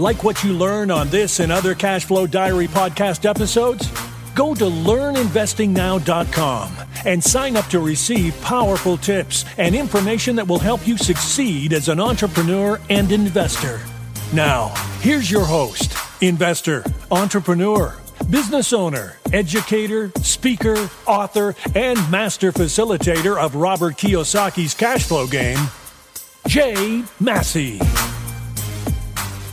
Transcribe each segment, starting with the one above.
Like what you learn on this and other Cashflow Diary podcast episodes? Go to learninvestingnow.com and sign up to receive powerful tips and information that will help you succeed as an entrepreneur and investor. Now, here's your host, investor, entrepreneur, business owner, educator, speaker, author, and master facilitator of Robert Kiyosaki's cash flow game, Jay Massey.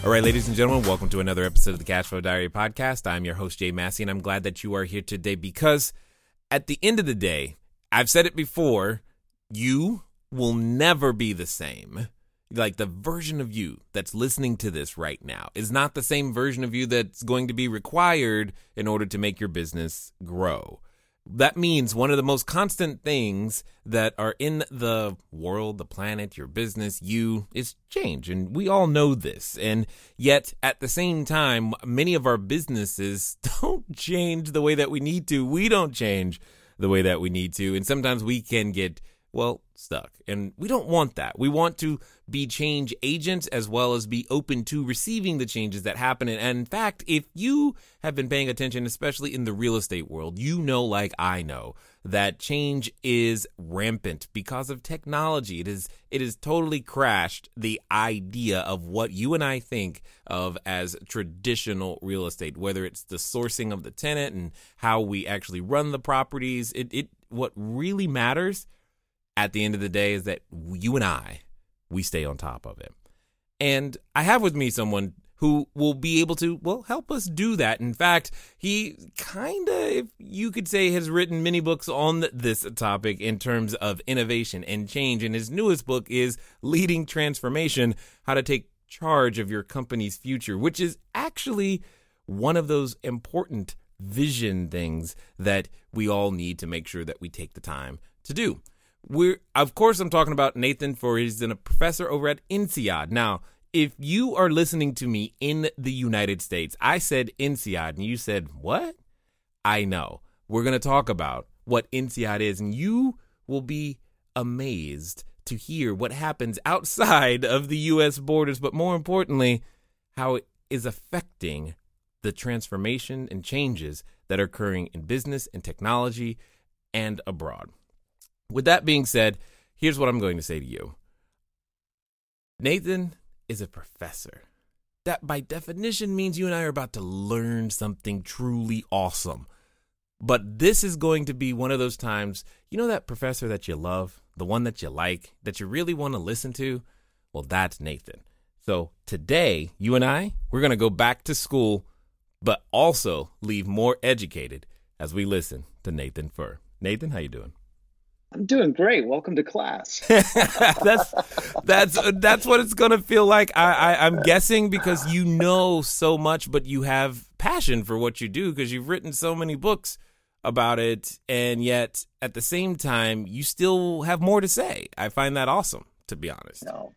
All right, ladies and gentlemen, welcome to another episode of the Cashflow Diary Podcast. I'm your host, Jay Massey, and I'm glad that you are here today because at the end of the day, I've said it before, you will never be the same. Like the version of you that's listening to this right now is not the same version of you that's going to be required in order to make your business grow. That means one of the most constant things that are in the world, the planet, your business, you, is change. And we all know this. And yet, at the same time, many of our businesses don't change the way that we need to. We don't change the way that we need to. And sometimes we can get stuck. And we don't want that. We want to be change agents as well as be open to receiving the changes that happen. And in fact, if you have been paying attention, especially in the real estate world, you know, like I know, that change is rampant because of technology. It is totally crashed the idea of what you and I think of as traditional real estate, whether it's the sourcing of the tenant and how we actually run the properties. What really matters at the end of the day is that you and we stay on top of it. And I have with me someone who will be able to, help us do that. In fact, he kind of, if you could say, has written many books on this topic in terms of innovation and change. And his newest book is Leading Transformation: How to Take Charge of Your Company's Future, which is actually one of those important vision things that we all need to make sure that we take the time to do. I'm talking about Nathan Furr. He's a professor over at INSEAD. Now, if you are listening to me in the United States, I said INSEAD, and you said, what? I know. We're going to talk about what INSEAD is, and you will be amazed to hear what happens outside of the U.S. borders, but more importantly, how it is affecting the transformation and changes that are occurring in business and technology and abroad. With that being said, here's what I'm going to say to you. Nathan is a professor. That by definition means you and I are about to learn something truly awesome. But this is going to be one of those times, you know that professor that you love, the one that you like, that you really want to listen to? Well, that's Nathan. So today, you and I, we're going to go back to school, but also leave more educated as we listen to Nathan Furr. Nathan, how you doing? I'm doing great. Welcome to class. That's what it's going to feel like. I'm guessing because you know so much, but you have passion for what you do because you've written so many books about it. And yet at the same time, you still have more to say. I find that awesome, to be honest. No.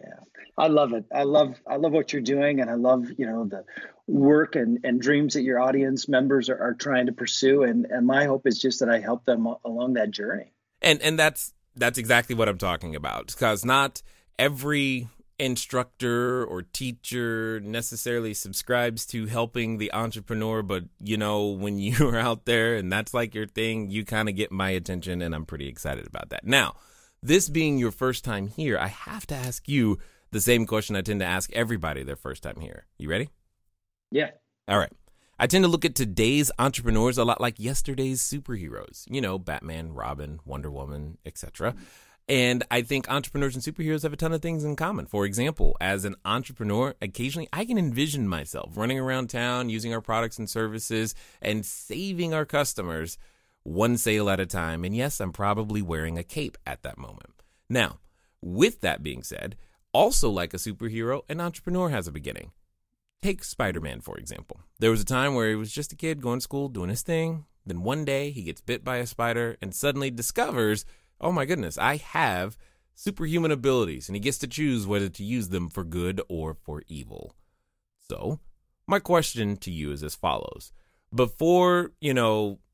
Yeah. I love it. I love what you're doing. And I love, the work and dreams that your audience members are trying to pursue. And my hope is just that I help them along that journey. And that's exactly what I'm talking about, because not every instructor or teacher necessarily subscribes to helping the entrepreneur. But, when you're out there and that's like your thing, you kind of get my attention. And I'm pretty excited about that. Now, this being your first time here, I have to ask you the same question I tend to ask everybody their first time here. You ready? Yeah. All right. I tend to look at today's entrepreneurs a lot like yesterday's superheroes, Batman, Robin, Wonder Woman, etc. And I think entrepreneurs and superheroes have a ton of things in common. For example, as an entrepreneur, occasionally I can envision myself running around town using our products and services and saving our customers one sale at a time. And yes, I'm probably wearing a cape at that moment. Now, with that being said, also like a superhero, an entrepreneur has a beginning. Take Spider-Man, for example. There was a time where he was just a kid going to school, doing his thing. Then one day he gets bit by a spider and suddenly discovers, oh my goodness, I have superhuman abilities, and he gets to choose whether to use them for good or for evil. So my question to you is as follows. Before,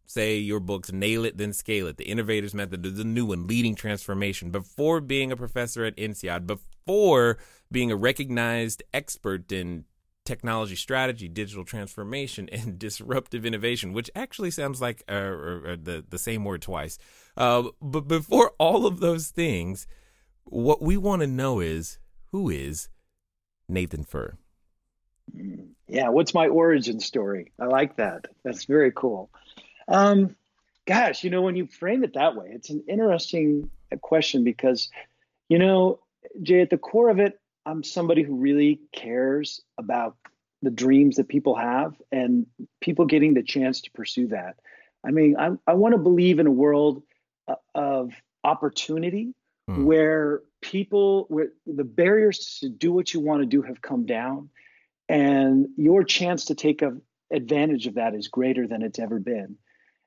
say your books, Nail It Then Scale It, The Innovator's Method, the new one, Leading Transformation, before being a professor at INSEAD, before being a recognized expert in technology strategy, digital transformation, and disruptive innovation, which actually sounds like the same word twice. But before all of those things, what we want to know is, who is Nathan Furr? Yeah, what's my origin story? I like that. That's very cool. When you frame it that way, it's an interesting question because, Jay, at the core of it, I'm somebody who really cares about the dreams that people have and people getting the chance to pursue that. I mean, I want to believe in a world of opportunity where the barriers to do what you want to do have come down, and your chance to take advantage of that is greater than it's ever been.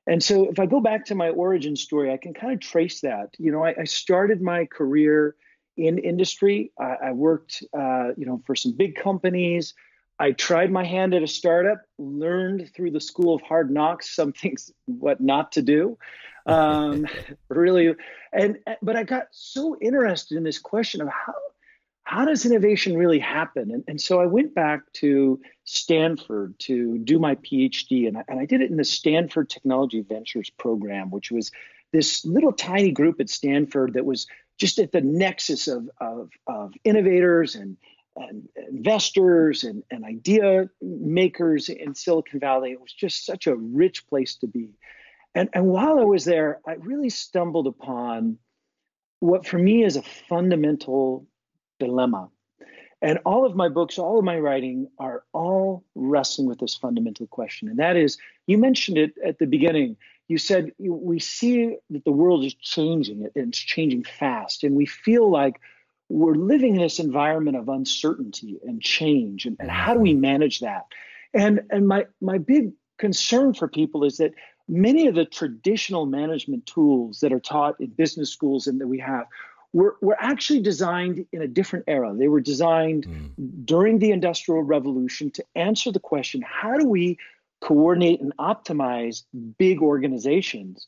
And so if I go back to my origin story, I can kind of trace that. I started my career in industry. I worked, for some big companies. I tried my hand at a startup, learned through the school of hard knocks some things what not to do, really. But I got so interested in this question of how does innovation really happen? And so I went back to Stanford to do my PhD, and I did it in the Stanford Technology Ventures program, which was this little tiny group at Stanford that was just at the nexus of innovators and investors and idea makers in Silicon Valley. It was just such a rich place to be. And while I was there, I really stumbled upon what for me is a fundamental dilemma. And all of my books, all of my writing are all wrestling with this fundamental question. And that is, you mentioned it at the beginning. You said, we see that the world is changing, and it's changing fast. And we feel like we're living in this environment of uncertainty and change. And how do we manage that? And my big concern for people is that many of the traditional management tools that are taught in business schools and that we have were actually designed in a different era. They were designed during the Industrial Revolution to answer the question, how do we coordinate and optimize big organizations?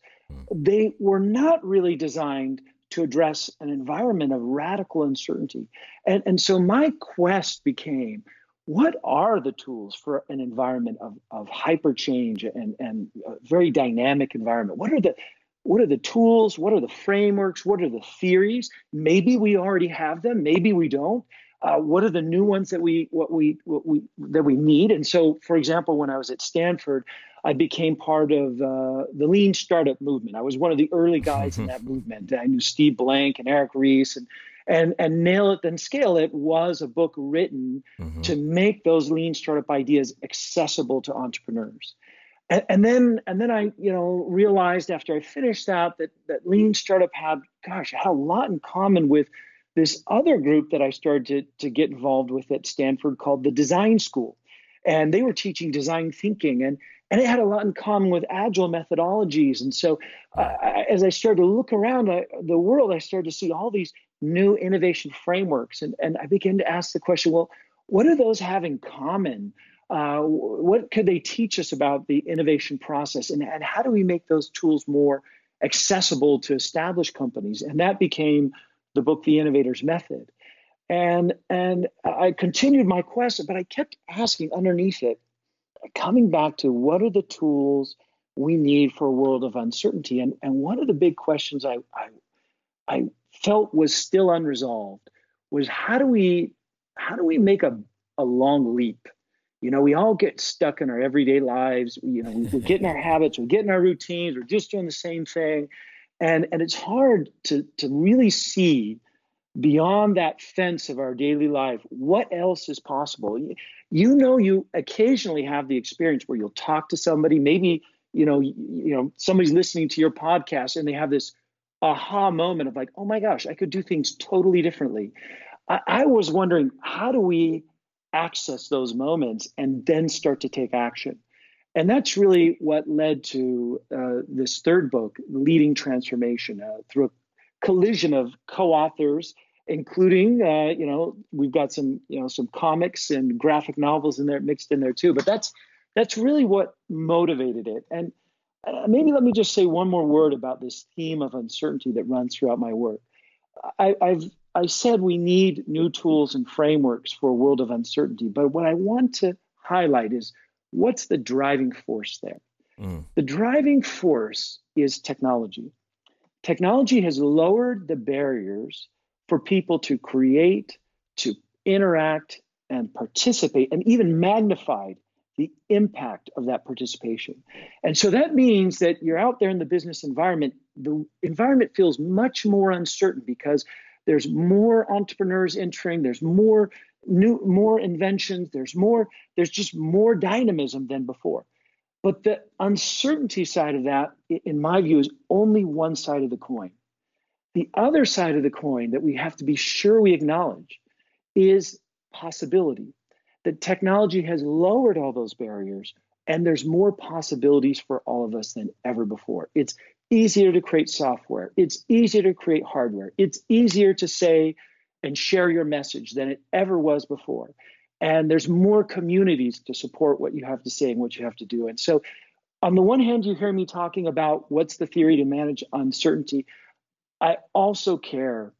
They were not really designed to address an environment of radical uncertainty. And so my quest became, what are the tools for an environment of hyper change and a very dynamic environment? What are the tools? What are the frameworks? What are the theories? Maybe we already have them. Maybe we don't. What are the new ones that we need? And so, for example, when I was at Stanford, I became part of the Lean Startup movement. I was one of the early guys in that movement. I knew Steve Blank and Eric Ries, and Nail It Then Scale It was a book written to make those Lean Startup ideas accessible to entrepreneurs. And then I, realized after I finished that Lean Startup had a lot in common with this other group that I started to get involved with at Stanford called the Design School. And they were teaching design thinking, and it had a lot in common with agile methodologies. And so as I started to look around the world, I started to see all these new innovation frameworks. And I began to ask the question, well, what do those have in common? What could they teach us about the innovation process, and how do we make those tools more accessible to established companies? And that became the book, The Innovator's Method. And I continued my quest, but I kept asking underneath it, coming back to what are the tools we need for a world of uncertainty? And one of the big questions I felt was still unresolved was how do we make a long leap? We all get stuck in our everyday lives. We get in our habits, we get in our routines, we're just doing the same thing. And it's hard to really see beyond that fence of our daily life what else is possible. You occasionally have the experience where you'll talk to somebody, maybe somebody's listening to your podcast and they have this aha moment of like, oh my gosh, I could do things totally differently. I was wondering, how do we access those moments and then start to take action. And that's really what led to this third book, Leading Transformation, through a collision of co-authors, including, we've got some, some comics and graphic novels in there, mixed in there too. But that's really what motivated it. And maybe let me just say one more word about this theme of uncertainty that runs throughout my work. I said we need new tools and frameworks for a world of uncertainty. But what I want to highlight is what's the driving force there? Mm. The driving force is technology. Technology has lowered the barriers for people to create, to interact, and participate, and even magnified the impact of that participation. And so that means that you're out there in the business environment. The environment feels much more uncertain because there's more entrepreneurs entering, there's more more inventions, there's just more dynamism than before. But the uncertainty side of that, in my view, is only one side of the coin. The other side of the coin that we have to be sure we acknowledge is possibility. That technology has lowered all those barriers, and there's more possibilities for all of us than ever before. It's easier to create software. It's easier to create hardware. It's easier to say and share your message than it ever was before. And there's more communities to support what you have to say and what you have to do. And so on the one hand, you hear me talking about what's the theory to manage uncertainty. I also care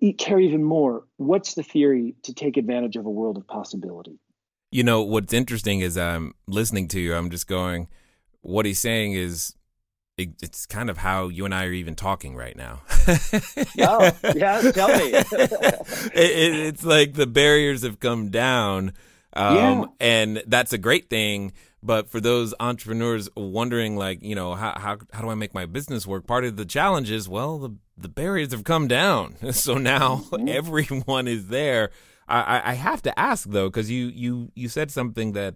even more, what's the theory to take advantage of a world of possibility? You know, what's interesting is I'm listening to you. I'm just going, what he's saying is, it's kind of how you and I are even talking right now. Oh, yeah, tell me. It's like the barriers have come down, and that's a great thing. But for those entrepreneurs wondering, like, how do I make my business work? Part of the challenge is, well, the barriers have come down. So now everyone is there. I have to ask, though, because you said something that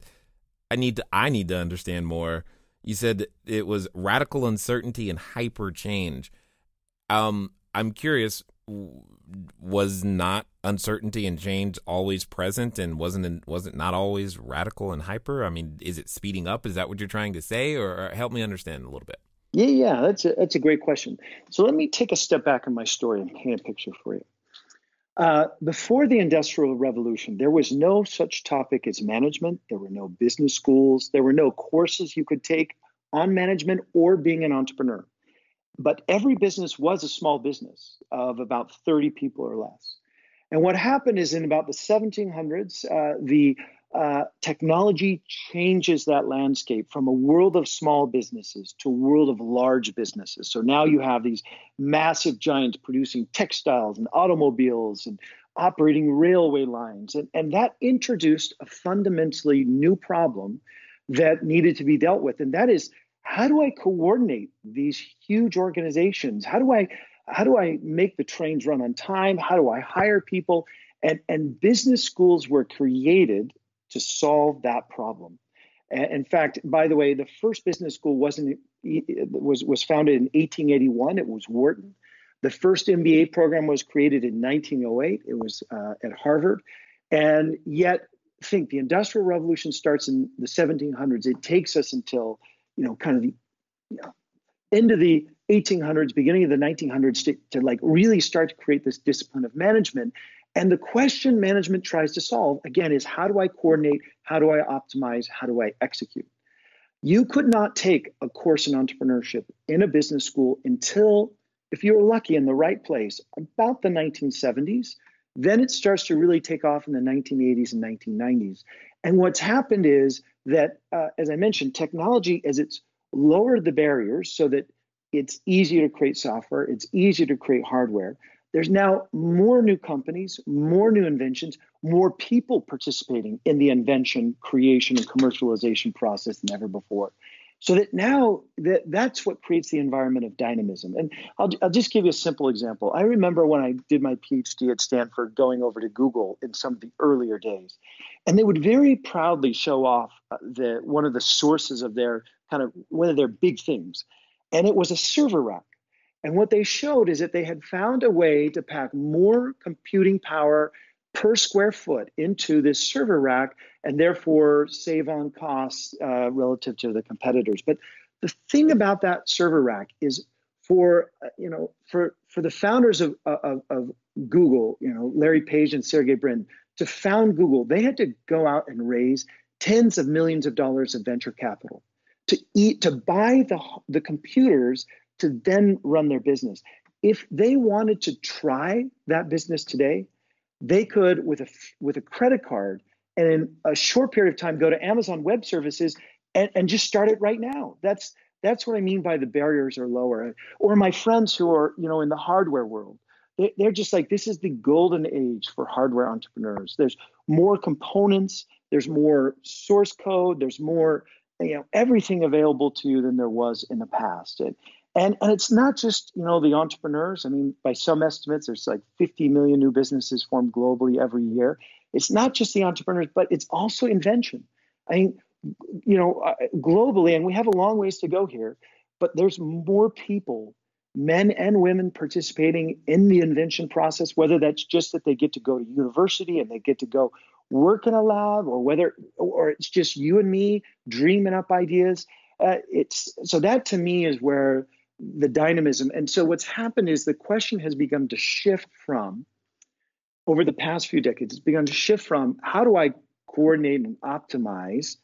I need to understand more. You said it was radical uncertainty and hyper change. I'm curious, was not uncertainty and change always present, and wasn't not always radical and hyper? I mean, is it speeding up? Is that what you're trying to say, or help me understand a little bit? Yeah, that's a great question. So let me take a step back in my story and paint a picture for you. Before the Industrial Revolution, there was no such topic as management. There were no business schools. There were no courses you could take on management or being an entrepreneur. But every business was a small business of about 30 people or less. And what happened is in about the 1700s, the technology changes that landscape from a world of small businesses to a world of large businesses. So now you have these massive giants producing textiles and automobiles and operating railway lines. And that introduced a fundamentally new problem that needed to be dealt with. And that is, how do I coordinate these huge organizations? How do I make the trains run on time? How do I hire people? And business schools were created to solve that problem. And in fact, by the way, the first business school was founded in 1881. It was Wharton. The first MBA program was created in 1908. It was at Harvard. And yet, think the Industrial Revolution starts in the 1700s. It takes us until end of the 1800s, beginning of the 1900s to really start to create this discipline of management. And the question management tries to solve, again, is how do I coordinate? How do I optimize? How do I execute? You could not take a course in entrepreneurship in a business school until, if you were lucky in the right place, about the 1970s. Then it starts to really take off in the 1980s and 1990s. And what's happened is that, as I mentioned, technology, as it's lowered the barriers so that it's easier to create software, it's easier to create hardware, there's now more new companies, more new inventions, more people participating in the invention, creation, and commercialization process than ever before. So that now that's what creates the environment of dynamism. And I'll just give you a simple example. I remember when I did my PhD at Stanford going over to Google in some of the earlier days, and they would very proudly show off one of the sources of their one of their big things. And it was a server rack. And what they showed is that they had found a way to pack more computing power per square foot into this server rack and therefore save on costs relative to the competitors. But the thing about that server rack is for the founders of Google, Larry Page and Sergey Brin, to found Google, they had to go out and raise tens of millions of dollars of venture capital to buy the computers to then run their business. If they wanted to try that business today, they could with a credit card and in a short period of time go to Amazon Web Services and just start it right now. That's what I mean by the barriers are lower. Or my friends who are in the hardware world, they're just like, this is the golden age for hardware entrepreneurs. There's more components, there's more source code, there's more everything available to you than there was in the past. And it's not just the entrepreneurs. I mean, by some estimates, there's like 50 million new businesses formed globally every year. It's not just the entrepreneurs, but it's also invention. I mean, globally, and we have a long ways to go here, but there's more people, men and women, participating in the invention process, whether that's just that they get to go to university and they get to go work in a lab, or it's just you and me dreaming up ideas. So that to me is where the dynamism. And so what's happened is the question has begun to shift from, over the past few decades, it's begun to shift from how do I coordinate and optimize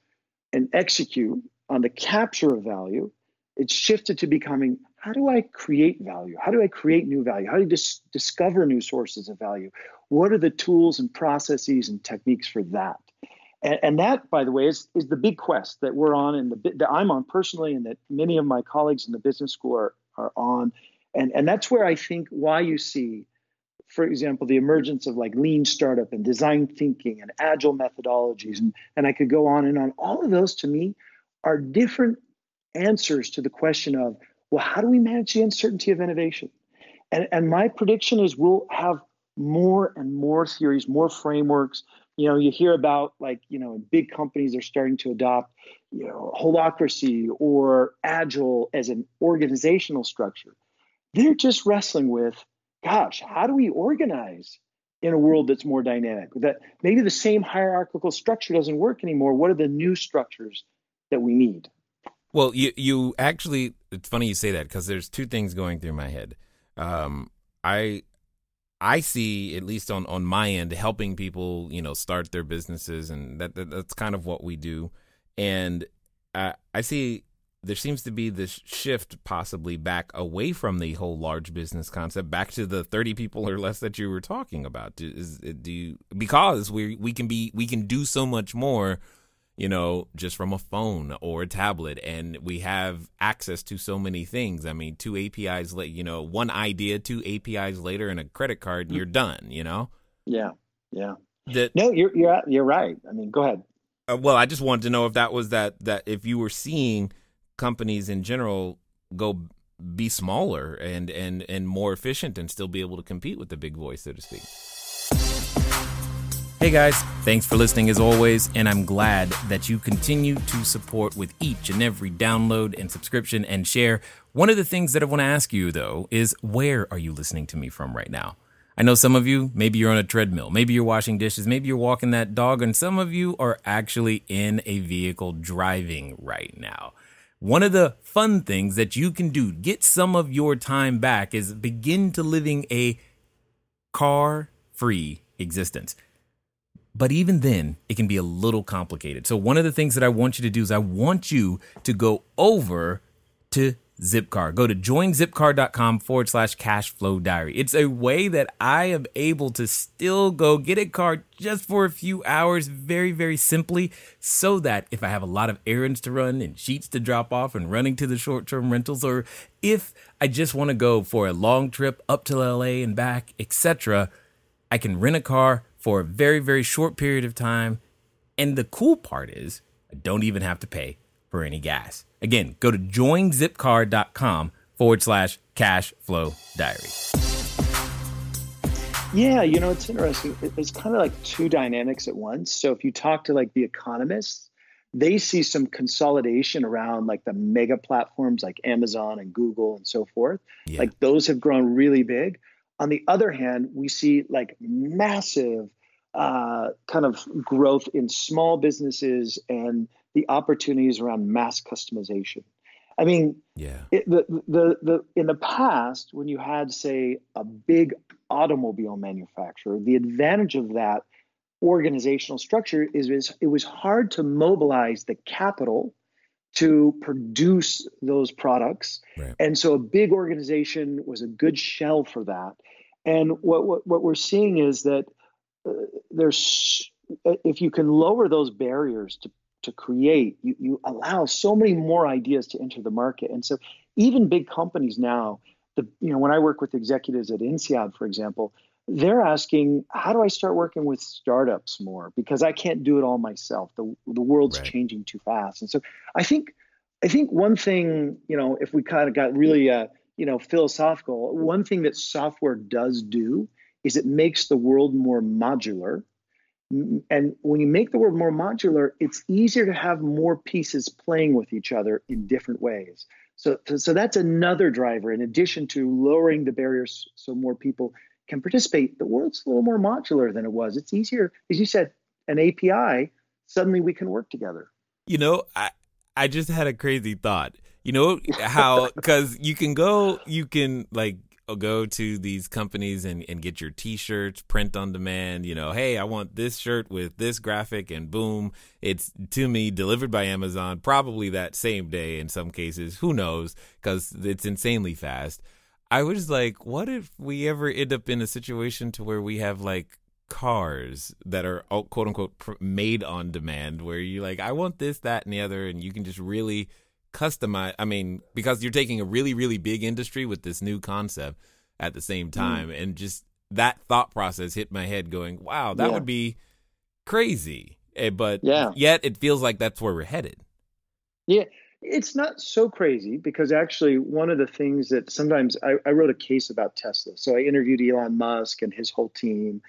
and execute on the capture of value? It's shifted to becoming, how do I create value? How do I create new value? How do I discover new sources of value? What are the tools and processes and techniques for that? And that, by the way, is the big quest that we're on and that I'm on personally, and that many of my colleagues in the business school are on. And that's where I think why you see, for example, the emergence of like lean startup and design thinking and agile methodologies. And I could go on and on. All of those to me are different answers to the question of, well, how do we manage the uncertainty of innovation? And my prediction is we'll have more and more theories, more frameworks. You hear about big companies are starting to adopt holacracy or agile as an organizational structure. They're just wrestling with, gosh, how do we organize in a world that's more dynamic? That maybe the same hierarchical structure doesn't work anymore. What are the new structures that we need? Well, you actually, it's funny you say that, because there's two things going through my head. I see, at least on my end, helping people, start their businesses, and that's kind of what we do. And I see there seems to be this shift possibly back away from the whole large business concept, back to the 30 people or less that you were talking about. Because we can do so much more, just from a phone or a tablet, and we have access to so many things. I mean, two APIs, one idea, two APIs later, and a credit card, and you're done. Yeah. No, you're right. I mean, go ahead. Well, I just wanted to know if that was that if you were seeing companies in general go be smaller and more efficient and still be able to compete with the big boys, so to speak. Hey guys, thanks for listening as always, and I'm glad that you continue to support with each and every download and subscription and share. One of the things that I want to ask you, though, is where are you listening to me from right now? I know some of you, maybe you're on a treadmill, maybe you're washing dishes, maybe you're walking that dog, and some of you are actually in a vehicle driving right now. One of the fun things that you can do, get some of your time back, is begin to living a car-free existence. But even then, it can be a little complicated. So one of the things that I want you to do is I want you to go over to Zipcar. Go to joinzipcar.com /cashflow diary. It's a way that I am able to still go get a car just for a few hours very, very simply, so that if I have a lot of errands to run and sheets to drop off and running to the short-term rentals, or if I just want to go for a long trip up to LA and back, etc., I can rent a car for a very, very short period of time. And the cool part is I don't even have to pay for any gas. Again, go to joinzipcar.com /cashflow diary. Yeah, it's interesting. It's kind of like two dynamics at once. So if you talk to like the economists, they see some consolidation around like the mega platforms like Amazon and Google and so forth. Yeah. Like those have grown really big. On the other hand, we see like massive kind of growth in small businesses and the opportunities around mass customization. I mean, in the past, when you had, say, a big automobile manufacturer, the advantage of that organizational structure is it was hard to mobilize the capital to produce those products. Right. And so a big organization was a good shell for that. And what we're seeing is that if you can lower those barriers to create, you allow so many more ideas to enter the market. And so even big companies now, when I work with executives at INSEAD, for example, they're asking, how do I start working with startups more? Because I can't do it all myself. The world's right. changing too fast. And so I think one thing, if we kind of got really, philosophical, one thing that software does do is it makes the world more modular. And when you make the world more modular, it's easier to have more pieces playing with each other in different ways. So that's another driver. In addition to lowering the barriers so more people can participate, the world's a little more modular than it was. It's easier, as you said, an API, suddenly we can work together. I just had a crazy thought, because you can go to these companies and get your T-shirts, print on demand, hey, I want this shirt with this graphic, and boom, it's to me delivered by Amazon, probably that same day in some cases, who knows, because it's insanely fast. I was like, what if we ever end up in a situation to where we have like cars that are quote unquote made on demand, where you're like, I want this, that, and the other, and you can just really customize. I mean, because you're taking a really, really big industry with this new concept at the same time. Mm. And just that thought process hit my head going, wow, that would be crazy. But yet it feels like that's where we're headed. Yeah. It's not so crazy, because actually one of the things that sometimes I wrote a case about Tesla. So I interviewed Elon Musk and his whole team,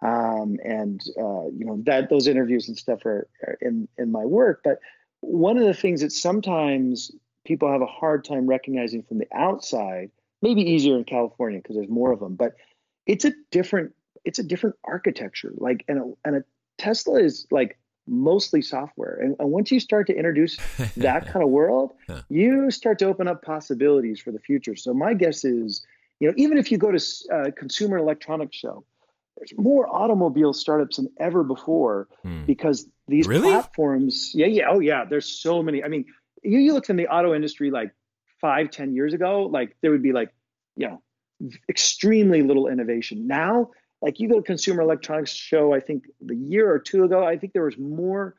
that those interviews and stuff are in my work. But one of the things that sometimes people have a hard time recognizing from the outside, maybe easier in California because there's more of them, but it's a different architecture. Like, and a Tesla is like mostly software. And once you start to introduce that kind of world, you start to open up possibilities for the future. So my guess is, even if you go to a consumer electronics show, there's more automobile startups than ever before because these platforms, there's so many. I mean, you looked in the auto industry like 5-10 years ago, like there would be like, extremely little innovation. Now, like you go to Consumer Electronics Show, I think the year or two ago, I think there was more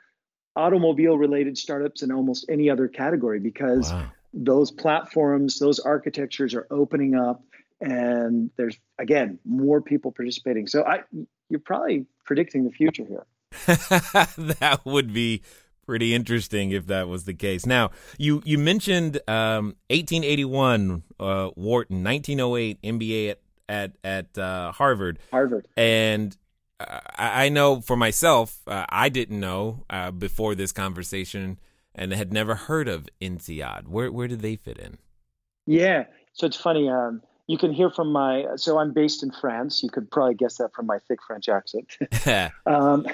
automobile-related startups than almost any other category because those platforms, those architectures are opening up, and there's, again, more people participating. So you're probably predicting the future here. That would be pretty interesting if that was the case. Now, you mentioned 1881 Wharton, 1908 MBA at Harvard. And I know for myself, I didn't know before this conversation and had never heard of INSEAD. Where do they fit in? Yeah. So it's funny. You can hear from so I'm based in France. You could probably guess that from my thick French accent. But no,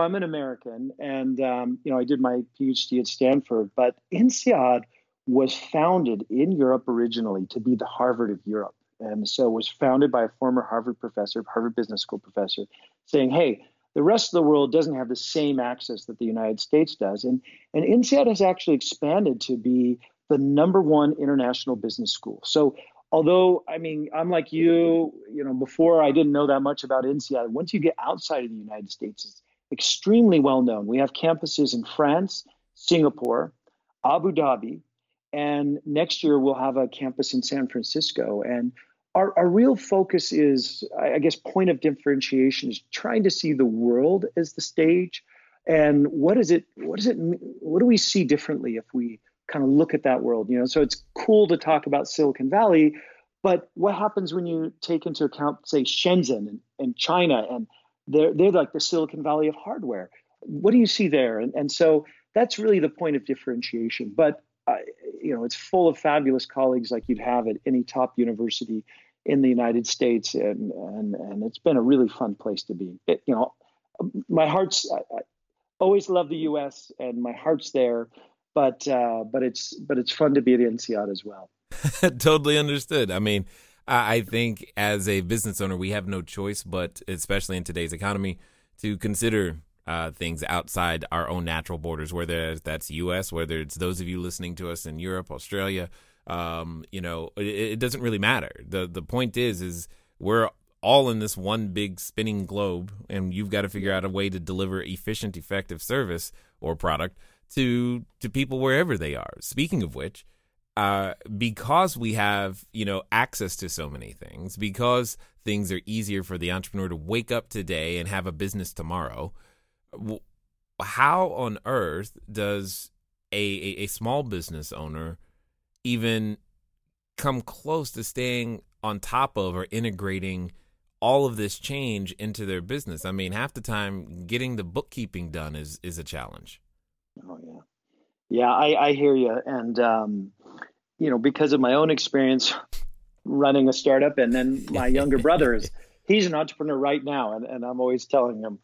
I'm an American. And, I did my PhD at Stanford, but INSEAD was founded in Europe originally to be the Harvard of Europe. And so it was founded by a former Harvard Business School professor, saying, hey, the rest of the world doesn't have the same access that the United States does. And INSEAD has actually expanded to be the number one international business school. So although, I mean, I'm like you, before I didn't know that much about INSEAD, once you get outside of the United States, it's extremely well known. We have campuses in France, Singapore, Abu Dhabi, and next year we'll have a campus in San Francisco. And our real focus is, I guess, point of differentiation is trying to see the world as the stage. And what do we see differently if we kind of look at that world? So it's cool to talk about Silicon Valley, but what happens when you take into account, say, Shenzhen and China, and they're like the Silicon Valley of hardware. What do you see there? And so that's really the point of differentiation. But it's full of fabulous colleagues like you'd have at any top university. in the United States, and it's been a really fun place to be. I always love the U.S. and my heart's there, but it's fun to be at INSEAD as well. Totally understood. I mean, I think as a business owner, we have no choice, but especially in today's economy, to consider things outside our own natural borders, whether that's U.S., whether it's those of you listening to us in Europe, Australia, it doesn't really matter. The point is we're all in this one big spinning globe, and you've got to figure out a way to deliver efficient, effective service or product to people wherever they are. Speaking of which, because we have, access to so many things, because things are easier for the entrepreneur to wake up today and have a business tomorrow, how on earth does a small business owner even come close to staying on top of or integrating all of this change into their business? I mean, half the time getting the bookkeeping done is a challenge. Oh, yeah. Yeah, I hear you. And, because of my own experience running a startup, and then my younger brother he's an entrepreneur right now. And I'm always telling him,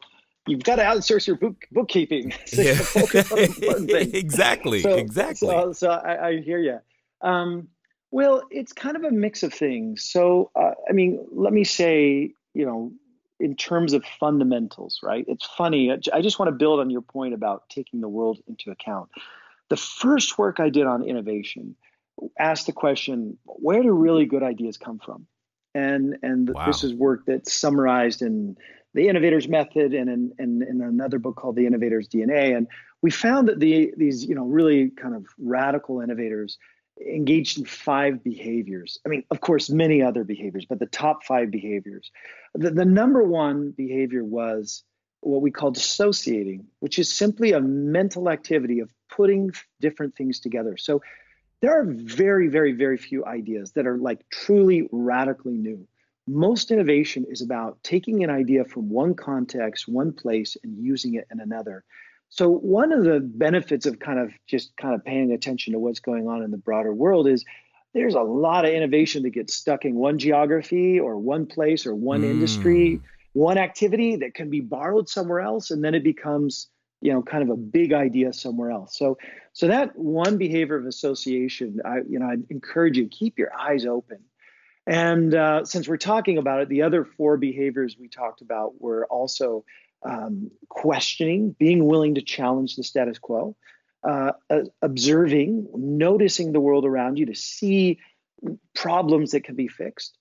you've got to outsource your bookkeeping. So yeah. Focus on important things. Exactly. Exactly. So I hear you. Well, it's kind of a mix of things. So, let me say, in terms of fundamentals, right? It's funny. I just want to build on your point about taking the world into account. The first work I did on innovation asked the question, where do really good ideas come from? And wow. This is work that's summarized in The Innovator's Method and in another book called The Innovator's DNA. And we found that these really kind of radical innovators engaged in 5 behaviors. I mean, of course, many other behaviors, but the top 5 behaviors. The number one behavior was what we call dissociating, which is simply a mental activity of putting different things together. So there are very, very, very few ideas that are like truly radically new. Most innovation is about taking an idea from one context, one place, and using it in another. So one of the benefits of kind of paying attention to what's going on in the broader world is there's a lot of innovation that gets stuck in one geography or one place or one industry, one activity that can be borrowed somewhere else, and then it becomes kind of a big idea somewhere else. So that one behavior of association, I'd encourage you, keep your eyes open. And since we're talking about it, the other 4 behaviors we talked about were also questioning, being willing to challenge the status quo, observing, noticing the world around you to see problems that can be fixed,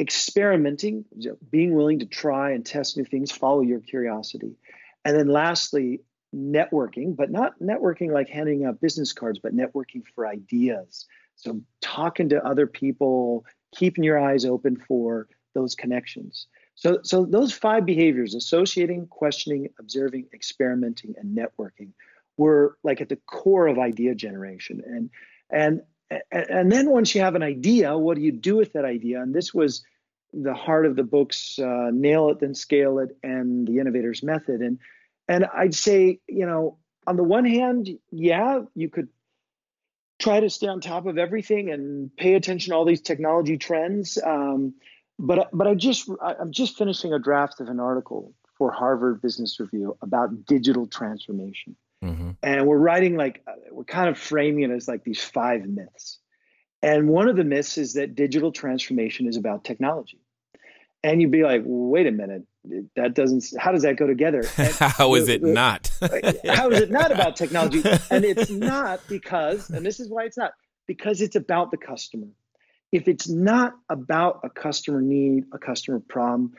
experimenting, being willing to try and test new things, follow your curiosity. And then lastly, networking, but not networking like handing out business cards, but networking for ideas. So talking to other people, keeping your eyes open for those connections. So those 5 behaviors, associating, questioning, observing, experimenting, and networking, were like at the core of idea generation. And then once you have an idea, what do you do with that idea? And this was the heart of the books, Nail It Then Scale It, and The Innovator's Method. And I'd say, on the one hand, yeah, you could try to stay on top of everything and pay attention to all these technology trends. But I'm just finishing a draft of an article for Harvard Business Review about digital transformation. Mm-hmm. And we're writing we're kind of framing it as like these 5 myths. And one of the myths is that digital transformation is about technology. And you'd be like, wait a minute, how does that go together? How is it not? How is it not about technology? And it's not because, and this is why it's not, because it's about the customer. If it's not about a customer need, a customer problem,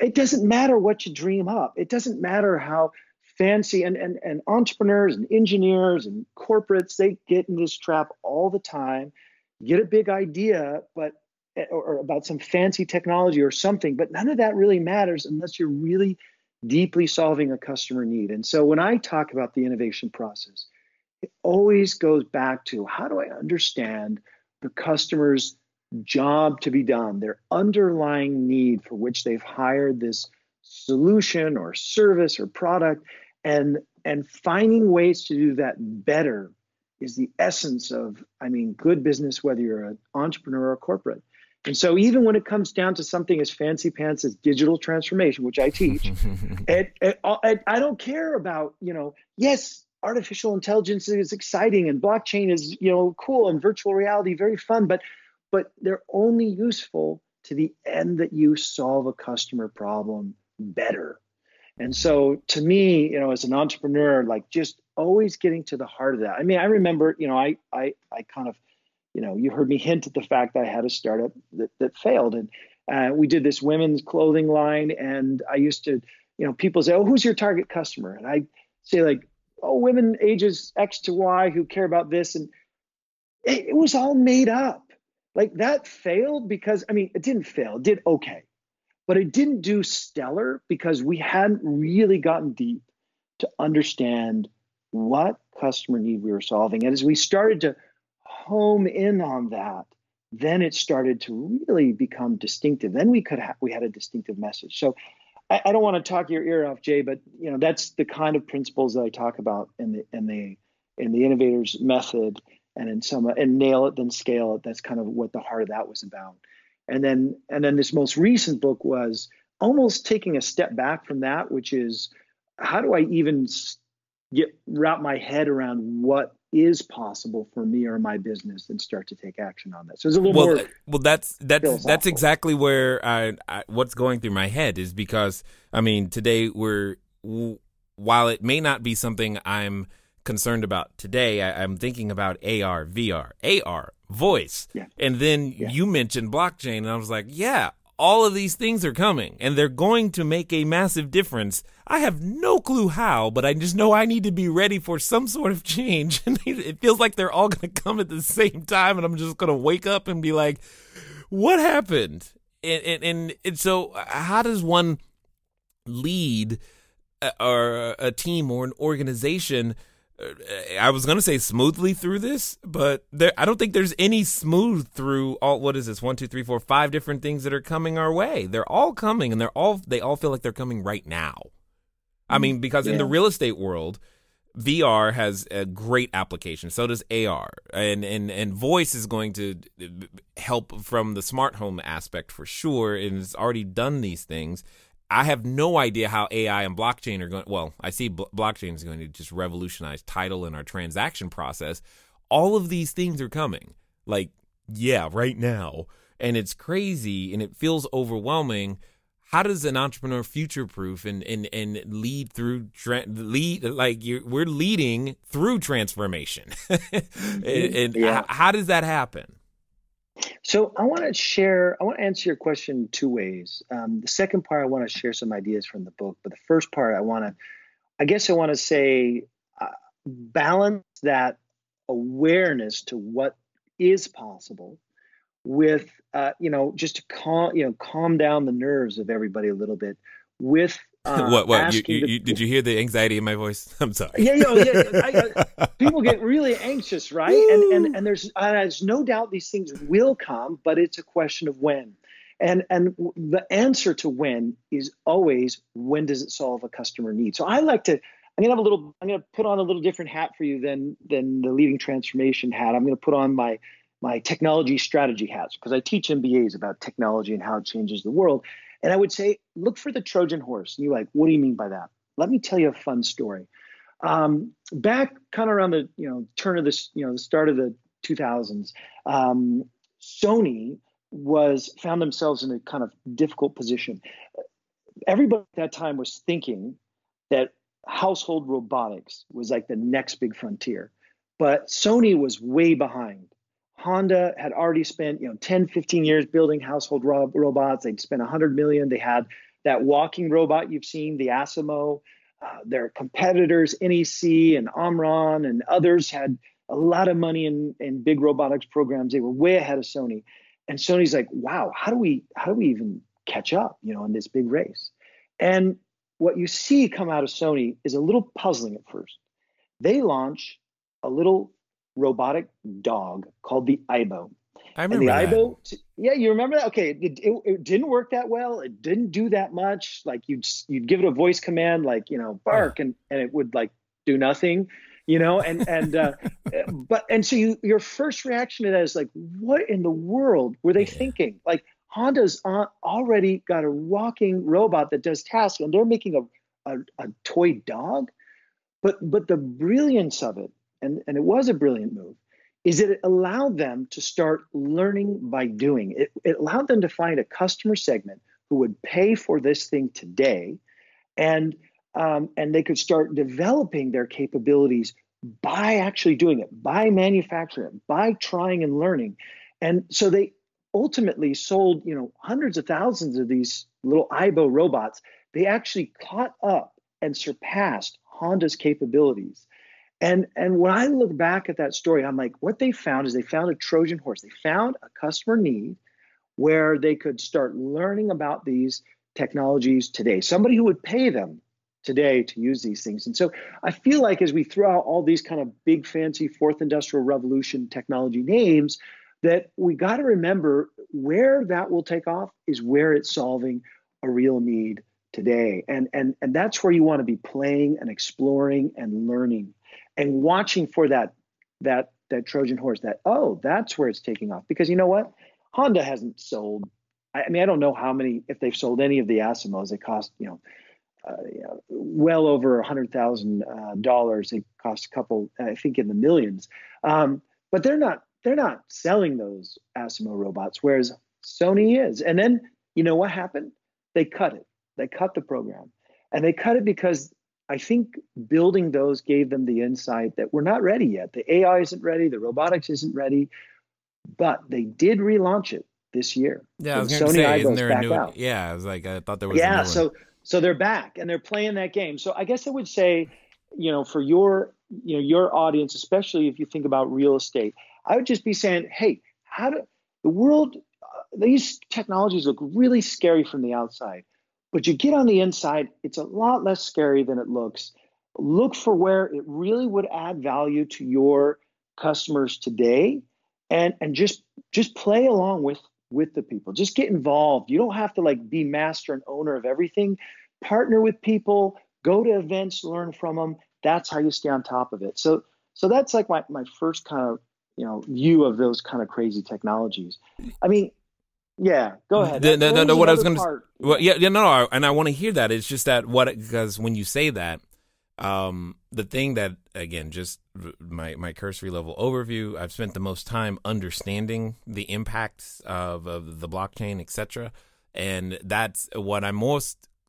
it doesn't matter what you dream up. It doesn't matter how fancy and entrepreneurs and engineers and corporates, they get in this trap all the time. Get a big idea, or about some fancy technology or something, but none of that really matters unless you're really deeply solving a customer need. And so when I talk about the innovation process, it always goes back to, how do I understand the customer's job to be done, their underlying need for which they've hired this solution or service or product, and finding ways to do that better is the essence of, good business, whether you're an entrepreneur or corporate. And so even when it comes down to something as fancy pants as digital transformation, which I teach, I don't care about, yes, artificial intelligence is exciting and blockchain is, cool and virtual reality, very fun, but they're only useful to the end that you solve a customer problem better. And so to me, as an entrepreneur, like just always getting to the heart of that. I mean, I remember, I kind of, you heard me hint at the fact that I had a startup that failed. And we did this women's clothing line. And I used to, people say, oh, who's your target customer? And I say like, oh, women ages X to Y who care about this. And it was all made up. Like that failed because, it didn't fail. It did okay. But it didn't do stellar because we hadn't really gotten deep to understand what customer need we were solving. And as we started to home in on that, then it started to really become distinctive. Then we had a distinctive message. So I don't want to talk your ear off, Jay, but that's the kind of principles that I talk about in the Innovator's Method and in Nail It Then Scale It. That's kind of what the heart of that was about. And then this most recent book was almost taking a step back from that, which is how do I even wrap my head around what is possible for me or my business and start to take action on that. So it's a little more. Well, that's exactly where what's going through my head is because today while it may not be something I'm concerned about today, I'm thinking about AR, VR, AR. Voice. Yeah. And then you mentioned blockchain and I was like, all of these things are coming and they're going to make a massive difference. I have no clue how, but I just know I need to be ready for some sort of change. And it feels like they're all going to come at the same time. And I'm just going to wake up and be like, what happened? And so how does one lead a team or an organization? I was going to say smoothly through this, but I don't think there's any smooth through all. What is this? 1, 2, 3, 4, 5 different things that are coming our way. They're all coming and they all feel like they're coming right now. Because in the real estate world, VR has a great application. So does AR and voice is going to help from the smart home aspect for sure. And it's already done these things. I have no idea how AI and blockchain are going. Well, I see blockchain is going to just revolutionize title and our transaction process. All of these things are coming right now. And it's crazy and it feels overwhelming. How does an entrepreneur future-proof and lead through we're leading through transformation? How does that happen? So I want to answer your question two ways. The second part, I want to share some ideas from the book. But the first part, I want to say balance that awareness to what is possible with, just to calm down the nerves of everybody a little bit with. What? Did you hear the anxiety in my voice? I'm sorry. People get really anxious, right? And there's no doubt these things will come, but it's a question of when. And the answer to when is always when does it solve a customer need? So I'm going to put on a little different hat for you than the leading transformation hat. I'm going to put on my technology strategy hats because I teach MBAs about technology and how it changes the world. And I would say, look for the Trojan horse. And you're like, what do you mean by that? Let me tell you a fun story. Back kind of around the turn of this, the start of the 2000s, Sony found themselves in a kind of difficult position. Everybody at that time was thinking that household robotics was like the next big frontier, but Sony was way behind. Honda had already spent 10, 15 years building household robots. They'd spent $100 million. They had that walking robot you've seen, the Asimo. Their competitors, NEC and Omron and others, had a lot of money in big robotics programs. They were way ahead of Sony. And Sony's like, wow, how do we even catch up, in this big race? And what you see come out of Sony is a little puzzling at first. They launch a little robotic dog called the Aibo. I remember that. Yeah, you remember that? Okay, it didn't work that well. It didn't do that much. Like you'd give it a voice command, bark, and it would do nothing. you know, and so your first reaction to that is like, what in the world were they thinking? Like, Honda's already got a walking robot that does tasks, and they're making a toy dog. But the brilliance of it, and it was a brilliant move, is that it allowed them to start learning by doing. It allowed them to find a customer segment who would pay for this thing today, and they could start developing their capabilities by actually doing it, by manufacturing it, by trying and learning. And so they ultimately sold, you know, hundreds of thousands of these little Aibo robots. They actually caught up and surpassed Honda's capabilities. And when I look back at that story, I'm like, what they found is they found a Trojan horse. They found a customer need where they could start learning about these technologies today, somebody who would pay them today to use these things. And so I feel like as we throw out all these kind of big, fancy fourth industrial revolution technology names, that we got to remember where that will take off is where it's solving a real need today. And that's where you want to be playing and exploring and learning and watching for that Trojan horse, that, oh, that's where it's taking off. Because you know what? Honda hasn't sold, I mean, I don't know how many, if they've sold any of the Asimos. They cost, you know, well over $100,000. They cost a couple, I think, in the millions. But they're not selling those Asimo robots, whereas Sony is. And then, you know what happened? They cut it. They cut the program. And they cut it because I think building those gave them the insight that we're not ready yet. The AI isn't ready. The robotics isn't ready. But they did relaunch it this year. Yeah, I was going to say, isn't there a new one? Yeah, I was like, I thought there was a new one. So they're back and they're playing that game. So I guess I would say, you know, for your audience, especially if you think about real estate, I would just be saying, hey, how do the world, these technologies look really scary from the outside, but you get on the inside, it's a lot less scary than it looks. Look for where it really would add value to your customers today, and just play along with the people. Just get involved. You don't have to like be master and owner of everything. Partner with people, go to events, learn from them. That's how you stay on top of it. So that's like my first kind of, you know, view of those kind of crazy technologies. I mean, yeah, go ahead. What I was going to, well, and I want to hear that. It's just that because when you say that, the thing that, again, just my cursory level overview, I've spent the most time understanding the impacts of the blockchain, etc. And that's what I'm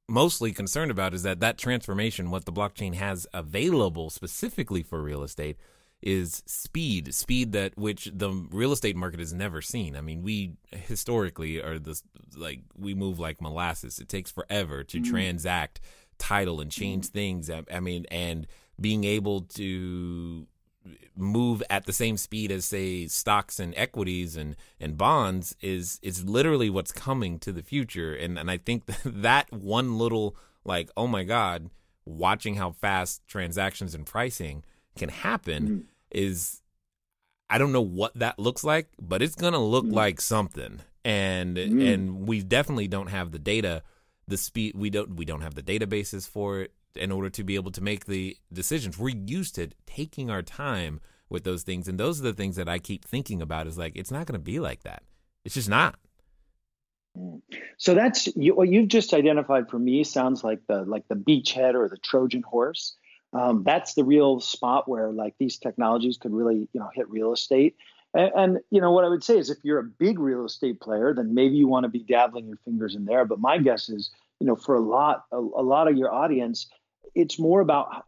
mostly concerned about, is that transformation, what the blockchain has available specifically for real estate, is speed that which the real estate market has never seen. I mean, we historically are this, like, we move like molasses. It takes forever to transact, title, and change things. I mean, and being able to move at the same speed as, say, stocks and equities and bonds is literally what's coming to the future. And I think that one little, like, oh my God, watching how fast transactions and pricing can happen is, I don't know what that looks like, but it's going to look like something. And we definitely don't have the data, the speed, we don't have the databases for it in order to be able to make the decisions. We're used to taking our time with those things. And those are the things that I keep thinking about, is like, it's not going to be like that. It's just not. So that's what you've just identified for me sounds like the beachhead or the Trojan horse. That's the real spot where, like, these technologies could really, you know, hit real estate. And you know, what I would say is, if you're a big real estate player, then maybe you want to be dabbling your fingers in there. But my guess is, you know, for a lot of your audience, it's more about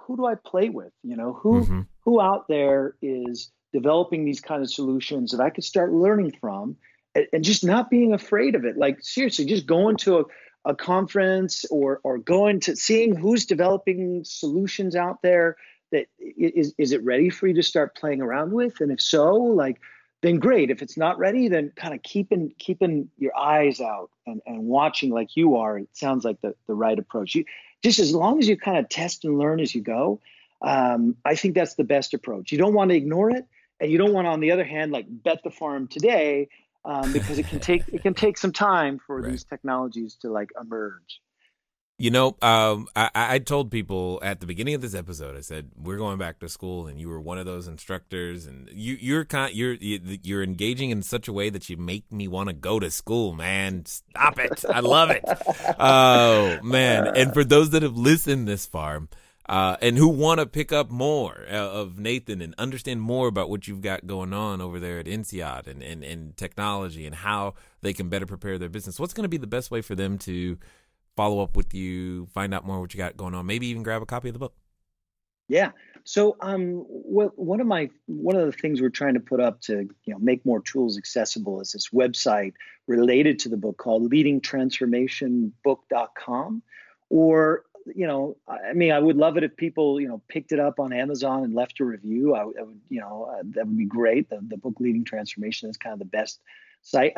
who do I play with? You know, who out there is developing these kind of solutions that I could start learning from, and just not being afraid of it. Like, seriously, just going to a conference or going to seeing who's developing solutions out there that is it ready for you to start playing around with? And if so, like, then great. If it's not ready, then kind of keeping your eyes out and watching like you are. It sounds like the right approach. You just, as long as you kind of test and learn as you go, I think that's the best approach. You don't want to ignore it, and you don't want to, on the other hand, like, bet the farm today. Because it can take some time for these technologies to, like, emerge. You know, I told people at the beginning of this episode, I said, we're going back to school, and you were one of those instructors, and you're engaging in such a way that you make me want to go to school, man. Stop it. I love it. Oh, man. And for those that have listened this far and who want to pick up more of Nathan and understand more about what you've got going on over there at INSEAD and technology and how they can better prepare their business, what's going to be the best way for them to follow up with you, find out more what you got going on, maybe even grab a copy of the book? Yeah. So one of the things we're trying to put up to, you know, make more tools accessible is this website related to the book called leadingtransformationbook.com. Or, you know, I mean, I would love it if people, you know, picked it up on Amazon and left a review. I would, you know, that would be great. The book Leading Transformation is kind of the best site.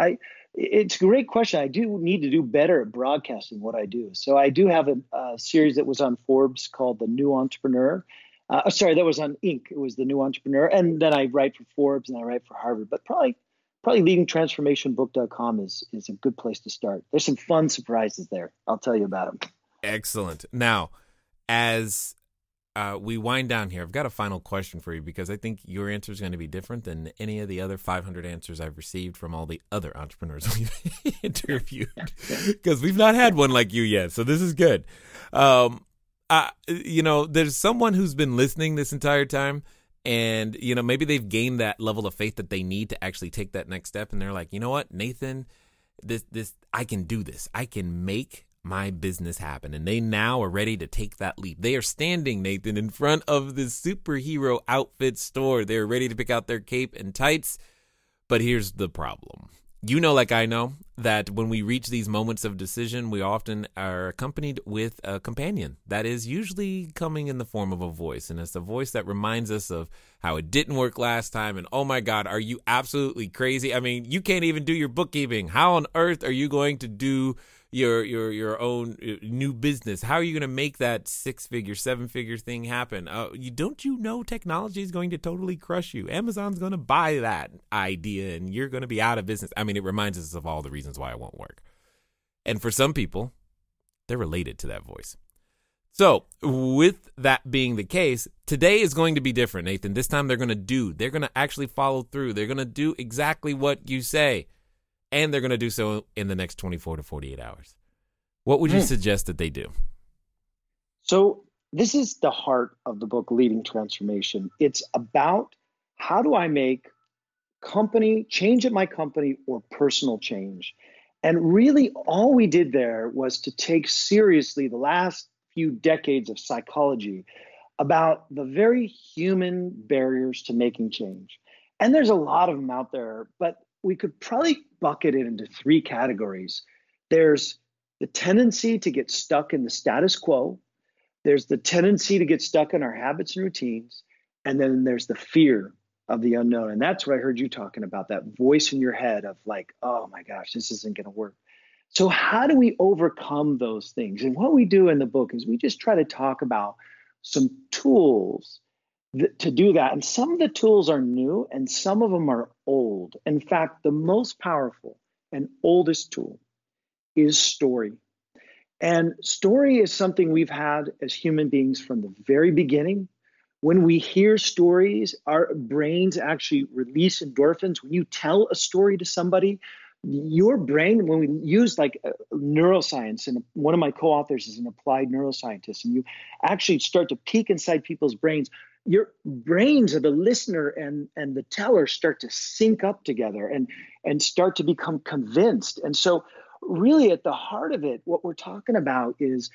It's a great question. I do need to do better at broadcasting what I do. So I do have a series that was on Forbes called The New Entrepreneur. That was on Inc. It was The New Entrepreneur. And then I write for Forbes and I write for Harvard. But probably leadingtransformationbook.com is a good place to start. There's some fun surprises there. I'll tell you about them. Excellent. Now, as we wind down here, I've got a final question for you, because I think your answer is going to be different than any of the other 500 answers I've received from all the other entrepreneurs we've interviewed, because we've not had one like you yet. So this is good. You know, there's someone who's been listening this entire time, and, you know, maybe they've gained that level of faith that they need to actually take that next step. And they're like, you know what, Nathan, this I can do this. I can make my business happen. And they now are ready to take that leap. They are standing, Nathan, in front of the superhero outfit store. They're ready to pick out their cape and tights. But here's the problem. You know, like I know, that when we reach these moments of decision, we often are accompanied with a companion that is usually coming in the form of a voice. And it's a voice that reminds us of how it didn't work last time. And, oh, my God, are you absolutely crazy? I mean, you can't even do your bookkeeping. How on earth are you going to do your own new business? How are you going to make that 6-figure, 7-figure thing happen? Don't you know technology is going to totally crush you? Amazon's going to buy that idea and you're going to be out of business. I mean, it reminds us of all the reasons why it won't work. And for some people, they're related to that voice. So with that being the case, today is going to be different, Nathan. This time they're going to actually follow through. They're going to do exactly what you say. And they're going to do so in the next 24 to 48 hours. What would you suggest that they do? So this is the heart of the book, Leading Transformation. It's about, how do I make company change at my company or personal change? And really all we did there was to take seriously the last few decades of psychology about the very human barriers to making change. And there's a lot of them out there, but we could probably bucket it into three categories. There's the tendency to get stuck in the status quo. There's the tendency to get stuck in our habits and routines. And then there's the fear of the unknown. And that's what I heard you talking about, that voice in your head of like, oh my gosh, this isn't going to work. So how do we overcome those things? And what we do in the book is we just try to talk about some tools to do that. And some of the tools are new and some of them are old. In fact, the most powerful and oldest tool is story. And story is something we've had as human beings from the very beginning. When we hear stories, our brains actually release endorphins. When you tell a story to somebody, your brain, when we use like neuroscience, and one of my co-authors is an applied neuroscientist, and you actually start to peek inside people's brains, your brains of the listener and the teller start to sync up together and start to become convinced. And so really at the heart of it, what we're talking about is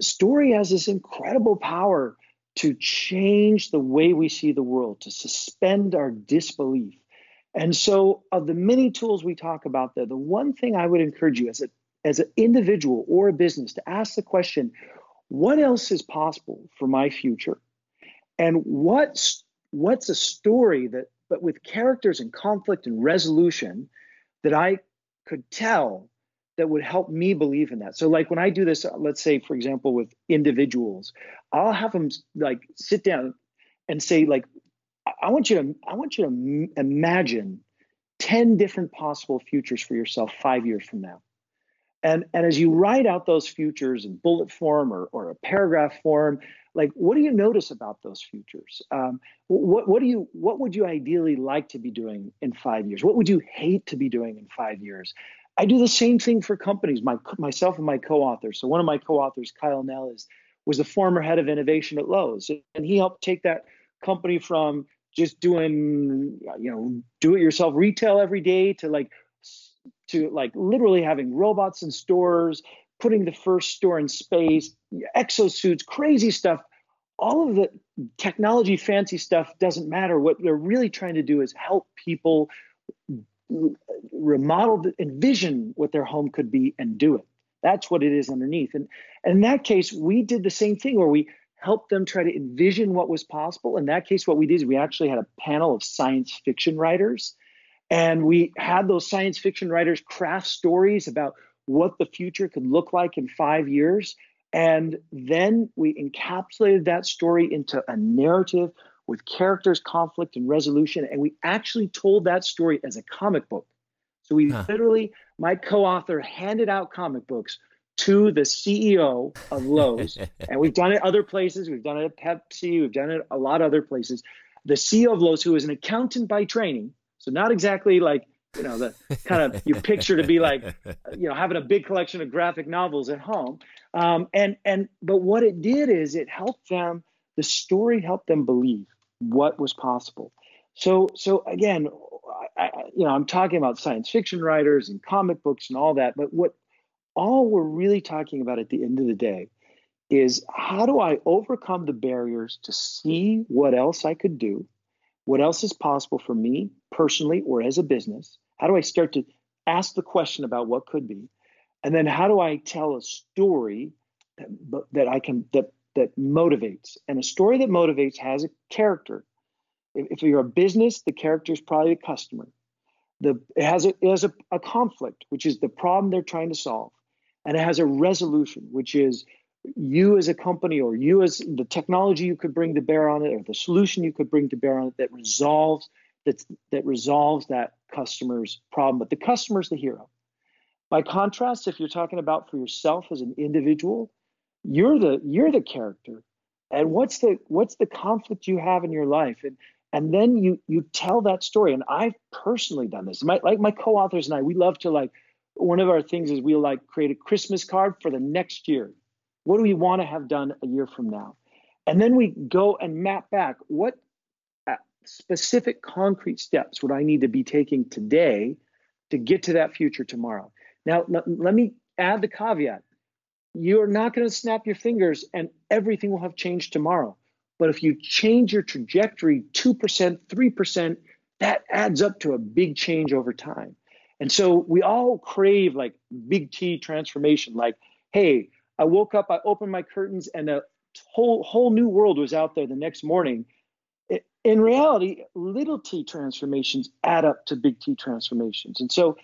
story has this incredible power to change the way we see the world, to suspend our disbelief. And so of the many tools we talk about there, the one thing I would encourage you as an individual or a business to ask the question, what else is possible for my future? And what's a story but with characters and conflict and resolution that I could tell that would help me believe in that? So like when I do this, let's say, for example, with individuals, I'll have them like sit down and say, like, I want you to imagine 10 different possible futures for yourself 5 years from now. And as you write out those futures in bullet form or a paragraph form, like, what do you notice about those futures? What would you ideally like to be doing in 5 years? What would you hate to be doing in 5 years? I do the same thing for companies, myself and my co-authors. So one of my co-authors, Kyle Nell, was the former head of innovation at Lowe's, and he helped take that company from just doing, you know, do-it-yourself retail every day to literally having robots in stores, putting the first store in space, exosuits, crazy stuff. All of the technology, fancy stuff doesn't matter. What they're really trying to do is help people remodel, envision what their home could be and do it. That's what it is underneath. And in that case, we did the same thing where we helped them try to envision what was possible. In that case, what we did is we actually had a panel of science fiction writers, and we had those science fiction writers craft stories about what the future could look like in 5 years. And then we encapsulated that story into a narrative with characters, conflict, and resolution. And we actually told that story as a comic book. So we literally, my co-author handed out comic books to the CEO of Lowe's. And we've done it other places. We've done it at Pepsi. We've done it a lot of other places. The CEO of Lowe's, who is an accountant by training, so not exactly like, you know, the kind of you picture to be like, you know, having a big collection of graphic novels at home. But what it did is it helped them, the story helped them believe what was possible. So again, I'm talking about science fiction writers and comic books and all that, but what all we're really talking about at the end of the day is, how do I overcome the barriers to see what else I could do? What else is possible for me personally or as a business? How do I start to ask the question about what could be? And then how do I tell a story that motivates? And a story that motivates has a character. If you're a business, the character is probably the customer. It has a conflict, which is the problem they're trying to solve. And it has a resolution, which is you as a company, or you as the technology you could bring to bear on it, or the solution you could bring to bear on it that resolves that customer's problem. But the customer's the hero. By contrast, if you're talking about for yourself as an individual, you're the character. And what's the conflict you have in your life? And then you tell that story. And I've personally done this. My co-authors and I, we love to, like, one of our things is we like create a Christmas card for the next year. What do we want to have done a year from now? And then we go and map back what specific concrete steps would I need to be taking today to get to that future tomorrow. Now, let me add the caveat. You're not going to snap your fingers and everything will have changed tomorrow. But if you change your trajectory 2%, 3%, that adds up to a big change over time. And so we all crave like big T transformation, like, hey, I woke up, I opened my curtains, and a whole new world was out there the next morning. In reality, little T transformations add up to big T transformations. And so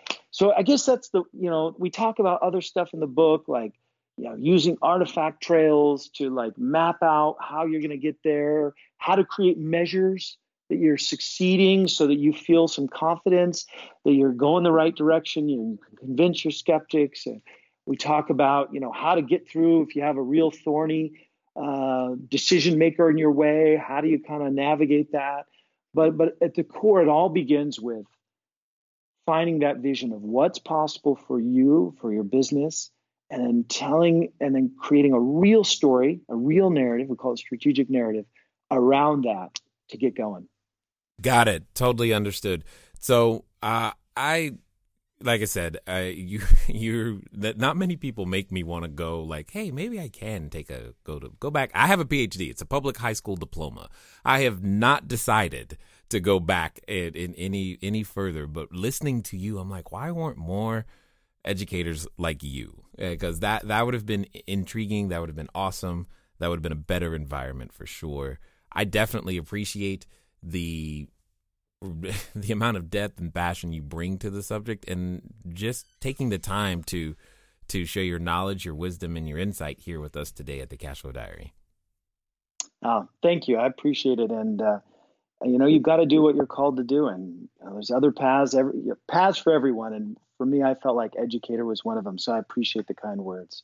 I guess that's the, you know, we talk about other stuff in the book, like, you know, using artifact trails to like map out how you're going to get there, how to create measures that you're succeeding so that you feel some confidence that you're going the right direction. You can convince your skeptics. And we talk about, you know, how to get through if you have a real thorny decision maker in your way. How do you kind of navigate that? But at the core, it all begins with finding that vision of what's possible for you, for your business, and then creating a real story, a real narrative. We call it strategic narrative around that to get going. Got it. Totally understood. So like I said, not many people make me want to go like, hey, maybe I can go back. I have a PhD. It's a public high school diploma. I have not decided to go back in any further. But listening to you, I'm like, why weren't more educators like you? Because that would have been intriguing. That would have been awesome. That would have been a better environment for sure. I definitely appreciate the amount of depth and passion you bring to the subject, and just taking the time to share your knowledge, your wisdom, and your insight here with us today at the Cashflow Diary. Oh, thank you. I appreciate it. And, you know, you've got to do what you're called to do. And there's other paths for everyone. And for for me, I felt like educator was one of them. So I appreciate the kind words.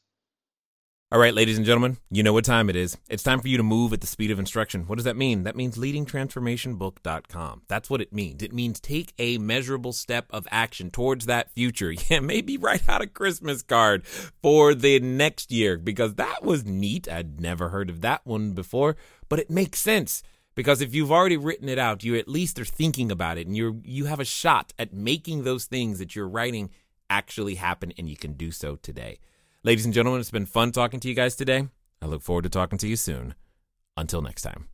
All right, ladies and gentlemen, you know what time it is. It's time for you to move at the speed of instruction. What does that mean? That means leadingtransformationbook.com. That's what it means. It means take a measurable step of action towards that future. Yeah, maybe write out a Christmas card for the next year, because that was neat. I'd never heard of that one before, but it makes sense. Because if you've already written it out, you at least are thinking about it, and you have a shot at making those things that you're writing actually happen, and you can do so today. Ladies and gentlemen, it's been fun talking to you guys today. I look forward to talking to you soon. Until next time.